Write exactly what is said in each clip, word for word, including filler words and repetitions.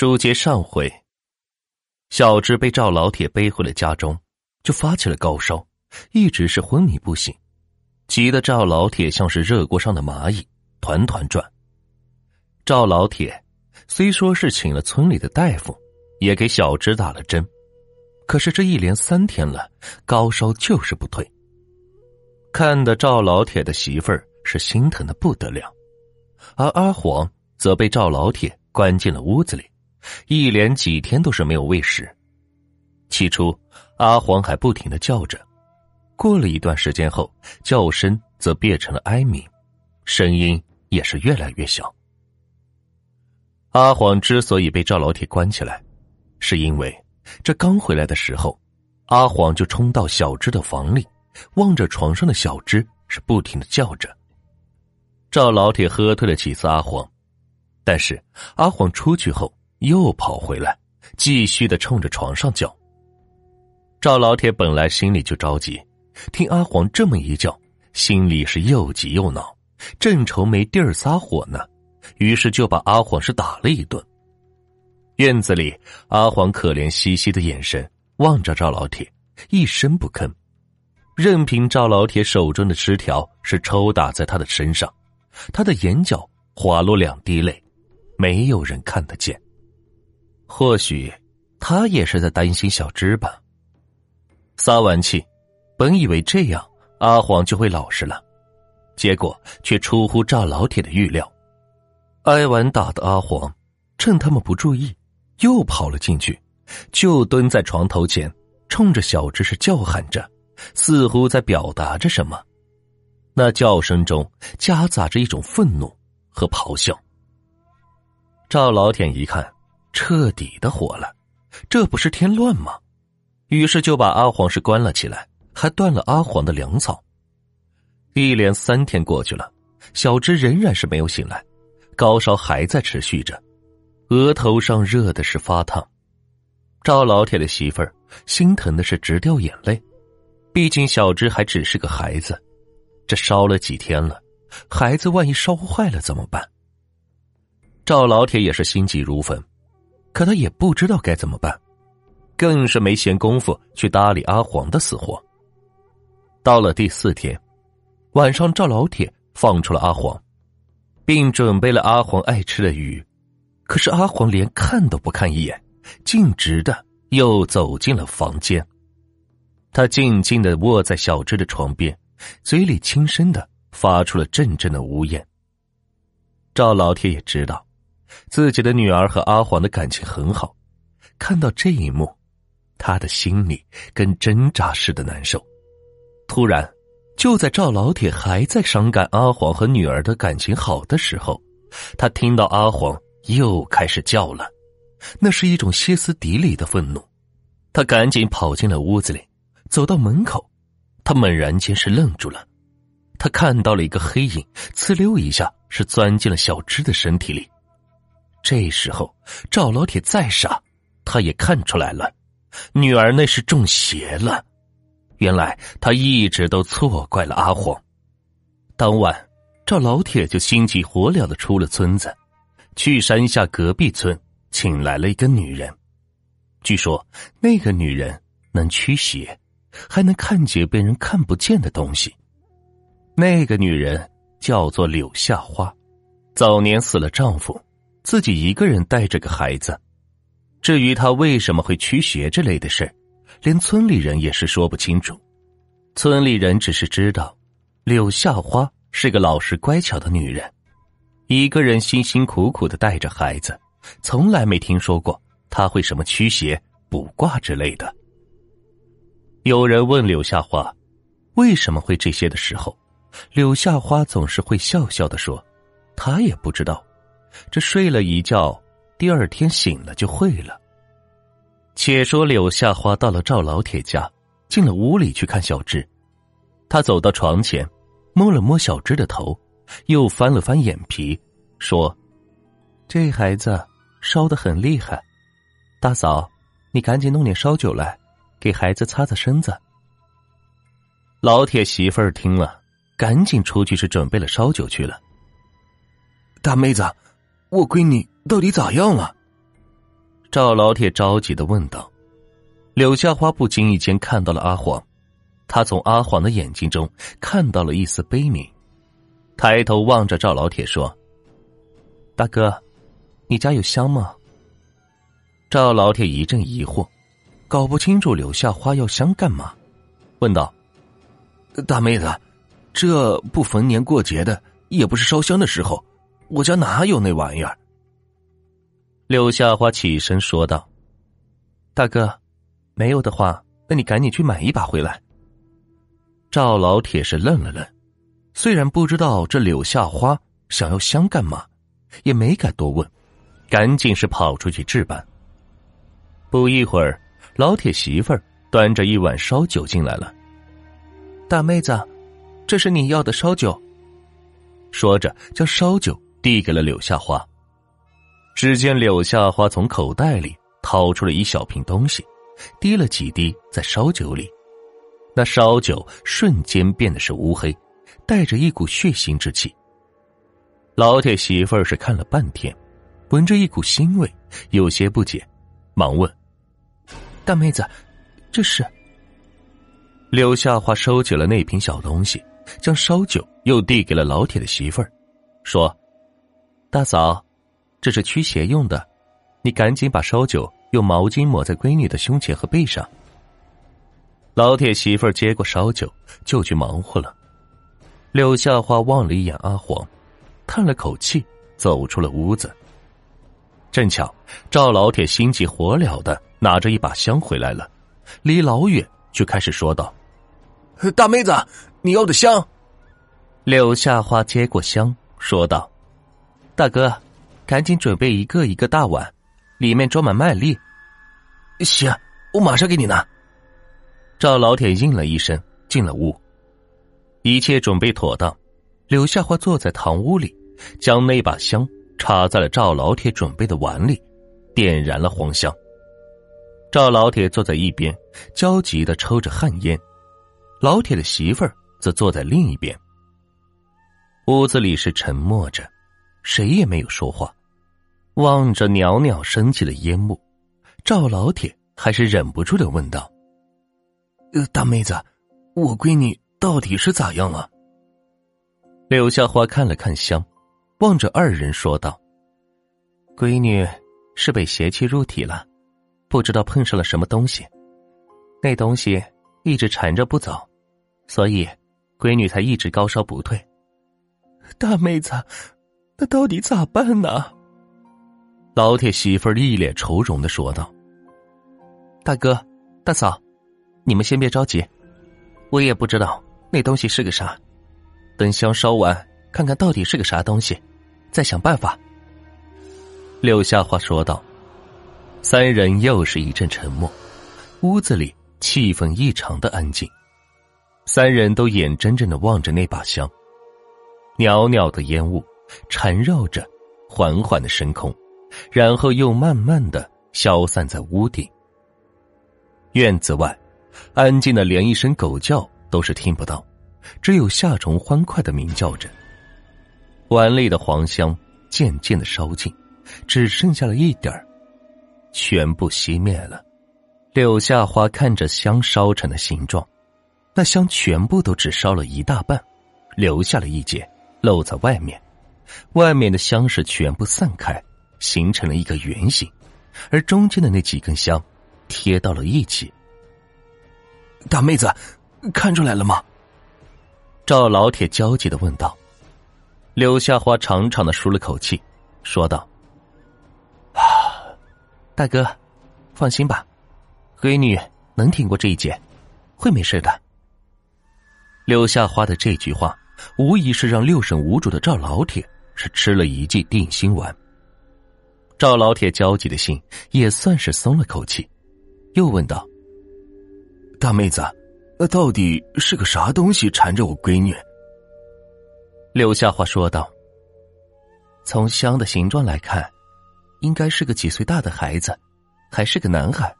书接上回，小智被赵老铁背回了家中，就发起了高烧，一直是昏迷不醒，急得赵老铁像是热锅上的蚂蚁团团转。赵老铁虽说是请了村里的大夫，也给小智打了针，可是这一连三天了，高烧就是不退，看得赵老铁的媳妇儿是心疼的不得了。而阿黄则被赵老铁关进了屋子里，一连几天都是没有喂食。起初阿黄还不停地叫着，过了一段时间后，叫声则变成了哀鸣，声音也是越来越小。阿黄之所以被赵老铁关起来，是因为这刚回来的时候，阿黄就冲到小芝的房里，望着床上的小芝是不停地叫着。赵老铁喝退了几次阿黄，但是阿黄出去后又跑回来，继续地冲着床上叫。赵老铁本来心里就着急，听阿黄这么一叫，心里是又急又恼，正愁没地儿撒火呢，于是就把阿黄是打了一顿。院子里阿黄可怜兮兮的眼神望着赵老铁，一声不吭，任凭赵老铁手中的枝条是抽打在他的身上，他的眼角滑落两滴泪，没有人看得见。或许他也是在担心小芝吧。撒完气，本以为这样阿黄就会老实了，结果却出乎赵老铁的预料。挨完打的阿黄趁他们不注意又跑了进去，就蹲在床头前冲着小芝是叫喊着，似乎在表达着什么，那叫声中夹杂着一种愤怒和咆哮。赵老铁一看，彻底的火了，这不是添乱吗？于是就把阿黄是关了起来，还断了阿黄的粮草。一连三天过去了，小芝仍然是没有醒来，高烧还在持续着，额头上热的是发烫。赵老铁的媳妇儿心疼的是直掉眼泪，毕竟小芝还只是个孩子，这烧了几天了，孩子万一烧坏了怎么办？赵老铁也是心急如焚，可他也不知道该怎么办，更是没闲工夫去搭理阿黄的死活。到了第四天晚上，赵老铁放出了阿黄，并准备了阿黄爱吃的鱼，可是阿黄连看都不看一眼，径直的又走进了房间。他静静的卧在小芝的床边，嘴里轻声的发出了阵阵的呜咽。赵老铁也知道自己的女儿和阿黄的感情很好，看到这一幕，他的心里跟针扎似的难受。突然就在赵老铁还在伤感阿黄和女儿的感情好的时候，他听到阿黄又开始叫了，那是一种歇斯底里的愤怒。他赶紧跑进了屋子里，走到门口，他猛然间是愣住了，他看到了一个黑影呲溜一下是钻进了小芝的身体里。这时候赵老铁再傻他也看出来了，女儿那是中邪了，原来他一直都错怪了阿黄。当晚赵老铁就心急火燎地出了村子，去山下隔壁村请来了一个女人，据说那个女人能驱邪，还能看见别人看不见的东西。那个女人叫做柳夏花，早年死了丈夫，自己一个人带着个孩子。至于她为什么会驱邪这类的事，连村里人也是说不清楚。村里人只是知道柳夏花是个老实乖巧的女人，一个人辛辛苦苦地带着孩子，从来没听说过她会什么驱邪卜卦之类的。有人问柳夏花为什么会这些的时候，柳夏花总是会笑笑地说，她也不知道，这睡了一觉第二天醒了就会了。且说柳夏花到了赵老铁家，进了屋里去看小芝，她走到床前摸了摸小芝的头，又翻了翻眼皮，说，这孩子烧得很厉害，大嫂你赶紧弄点烧酒来给孩子擦擦身子。老铁媳妇儿听了赶紧出去是准备了烧酒去了。大妹子，我闺女到底咋样了？赵老铁着急地问道。柳下花不经意间看到了阿黄，她从阿黄的眼睛中看到了一丝悲悯，抬头望着赵老铁说：“大哥，你家有香吗？”赵老铁一阵疑惑，搞不清楚柳下花要香干嘛，问道：“大妹子，这不逢年过节的，也不是烧香的时候，我家哪有那玩意儿？”柳下花起身说道：“大哥，没有的话，那你赶紧去买一把回来。”赵老铁是愣了愣，虽然不知道这柳下花想要香干嘛，也没敢多问，赶紧是跑出去置办。不一会儿，老铁媳妇儿端着一碗烧酒进来了。“大妹子，这是你要的烧酒。”说着将烧酒递给了柳下花。只见柳下花从口袋里掏出了一小瓶东西，滴了几滴在烧酒里，那烧酒瞬间变得是乌黑，带着一股血腥之气。老铁媳妇儿是看了半天，闻着一股腥味，有些不解，忙问：“大妹子，这是？”柳下花收起了那瓶小东西，将烧酒又递给了老铁的媳妇儿，说：“大嫂，这是驱邪用的，你赶紧把烧酒用毛巾抹在闺女的胸前和背上。”老铁媳妇儿接过烧酒就去忙活了。柳下花望了一眼阿黄，叹了口气，走出了屋子。正巧赵老铁心急火燎的拿着一把香回来了，离老远就开始说道：“大妹子，你要的香。”柳下花接过香说道：“大哥，赶紧准备一个一个大碗，里面装满麦粒。”“行，我马上给你拿。”赵老铁应了一声，进了屋。一切准备妥当，柳下花坐在堂屋里，将那把香插在了赵老铁准备的碗里，点燃了黄香。赵老铁坐在一边，焦急地抽着旱烟，老铁的媳妇儿则坐在另一边。屋子里是沉默着，谁也没有说话。望着袅袅升起的烟幕，赵老铁还是忍不住地问道：“呃，大妹子，我闺女到底是咋样了？”柳下花看了看香，望着二人说道：“闺女是被邪气入体了，不知道碰上了什么东西，那东西一直缠着不走，所以闺女才一直高烧不退。”“大妹子，那到底咋办呢？”老铁媳妇儿一脸愁容地说道：“大哥，大嫂，你们先别着急，我也不知道那东西是个啥，等香烧完，看看到底是个啥东西，再想办法。”柳下花说道。三人又是一阵沉默，屋子里气氛异常的安静，三人都眼睁睁地望着那把香。袅袅的烟雾缠绕着，缓缓地升空，然后又慢慢地消散在屋顶。院子外安静的连一声狗叫都是听不到，只有夏虫欢快的鸣叫着。碗里的黄香渐渐的烧尽，只剩下了一点儿，全部熄灭了。柳下花看着香烧成的形状，那香全部都只烧了一大半，留下了一截露在外面，外面的香是全部散开，形成了一个圆形，而中间的那几根香贴到了一起。“大妹子，看出来了吗？”赵老铁焦急地问道。柳下花长长地舒了口气，说道：“啊，大哥，放心吧，闺女能挺过这一劫，会没事的。”柳下花的这句话无疑是让六神无主的赵老铁是吃了一剂定心丸。赵老铁焦急的心也算是松了口气，又问道：“大妹子，那到底是个啥东西缠着我闺女？”柳下花说道：“从香的形状来看，应该是个几岁大的孩子，还是个男孩。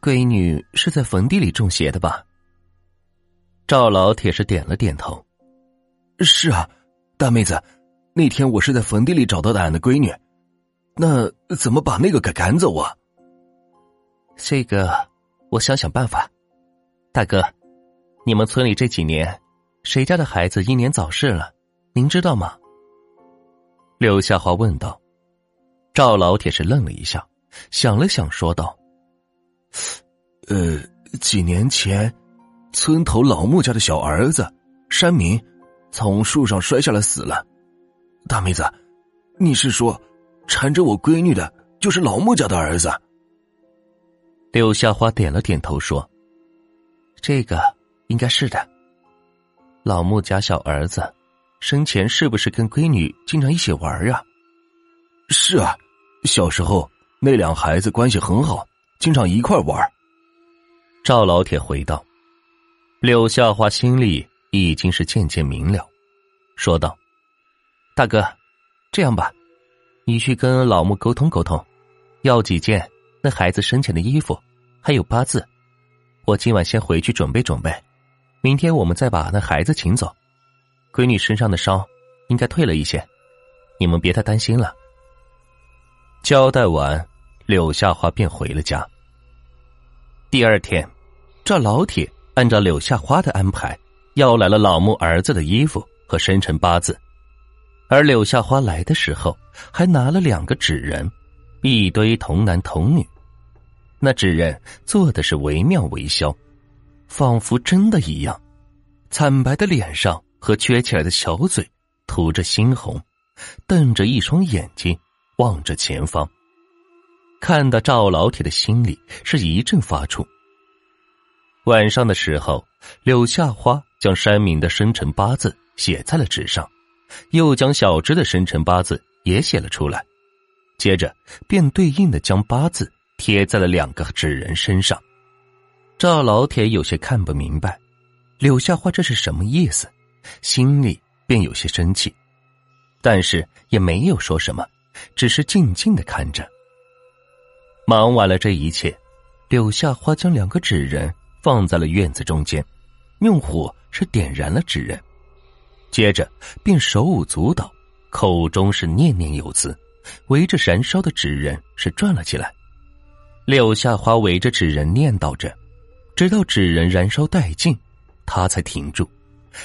闺女是在坟地里中邪的吧？”赵老铁是点了点头：“是啊，大妹子，那天我是在坟地里找到的俺的闺女，那怎么把那个给赶走啊？”这个我想想办法。大哥，你们村里这几年谁家的孩子英年早逝了，您知道吗？柳下花问道。赵老铁是愣了一下，想了想说道，呃几年前村头老穆家的小儿子山民从树上摔下来死了。大妹子，你是说缠着我闺女的就是老穆家的儿子？柳下花点了点头说，这个应该是的。老穆家小儿子生前是不是跟闺女经常一起玩啊？是啊，小时候那两孩子关系很好，经常一块玩。赵老铁回道。柳下花心里已经是渐渐明了，说道，大哥，这样吧，你去跟老穆沟通沟通，要几件那孩子生前的衣服还有八字，我今晚先回去准备准备，明天我们再把那孩子请走。闺女身上的伤应该退了一些，你们别太担心了。交代完，柳下花便回了家。第二天，这老铁按照柳下花的安排要来了老穆儿子的衣服和生辰八字，而柳下花来的时候还拿了两个纸人，一堆童男童女。那纸人做的是惟妙惟肖，仿佛真的一样，惨白的脸上和撅起来的小嘴涂着猩红，瞪着一双眼睛望着前方，看到赵老铁的心里是一阵发怵。晚上的时候，柳下花将山民的生辰八字写在了纸上，又将小芝的生辰八字也写了出来，接着便对应的将八字贴在了两个纸人身上。赵老铁有些看不明白柳下花这是什么意思，心里便有些生气，但是也没有说什么，只是静静地看着。忙完了这一切，柳下花将两个纸人放在了院子中间，用火是点燃了纸人，接着便手舞足蹈，口中是念念有词，围着燃烧的纸人是转了起来。柳下花围着纸人念叨着，直到纸人燃烧殆尽，他才停住，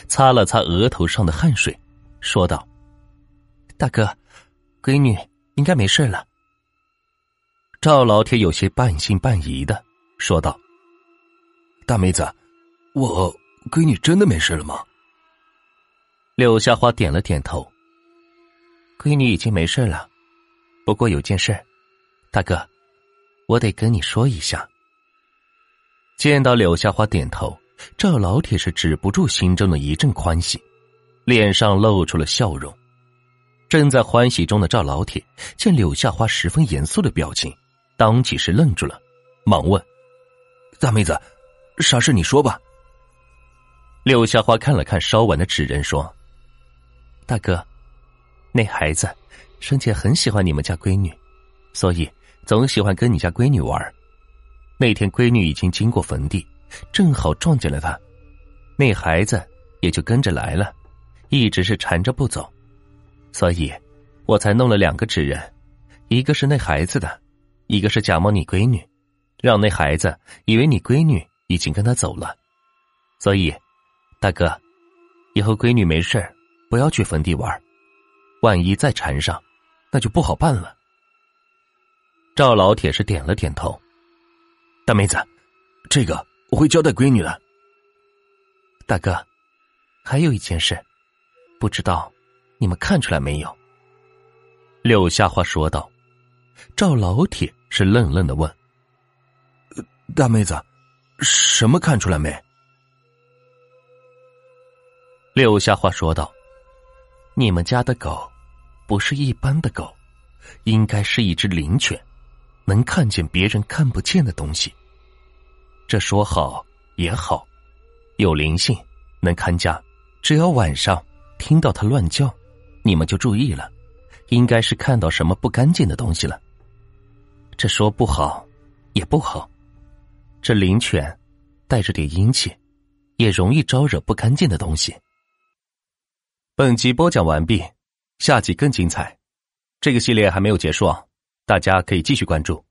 擦了擦额头上的汗水，说道，大哥，闺女应该没事了。赵老铁有些半信半疑的说道，大妹子，我闺女真的没事了吗？柳下花点了点头，闺女已经没事了，不过有件事，大哥，我得跟你说一下。见到柳下花点头，赵老铁是止不住心中的一阵欢喜，脸上露出了笑容。正在欢喜中的赵老铁见柳下花十分严肃的表情，当即是愣住了，忙问，大妹子，啥事你说吧。柳下花看了看烧完的纸人说，大哥，那孩子生前很喜欢你们家闺女，所以总喜欢跟你家闺女玩。那天闺女已经经过坟地，正好撞见了她，那孩子也就跟着来了，一直是缠着不走，所以我才弄了两个纸人，一个是那孩子的，一个是假冒你闺女，让那孩子以为你闺女已经跟他走了。所以大哥，以后闺女没事不要去坟地玩，万一再缠上那就不好办了。赵老铁是点了点头，大妹子，这个我会交代闺女的。大哥，还有一件事，不知道你们看出来没有？柳下花说道。赵老铁是愣愣地问，大妹子，什么看出来没？柳下花说道，你们家的狗不是一般的狗，应该是一只灵犬，能看见别人看不见的东西。这说好也好，有灵性，能看家，只要晚上听到它乱叫，你们就注意了，应该是看到什么不干净的东西了。这说不好也不好，这灵犬带着点阴气，也容易招惹不干净的东西。本集播讲完毕，下集更精彩。这个系列还没有结束啊，大家可以继续关注。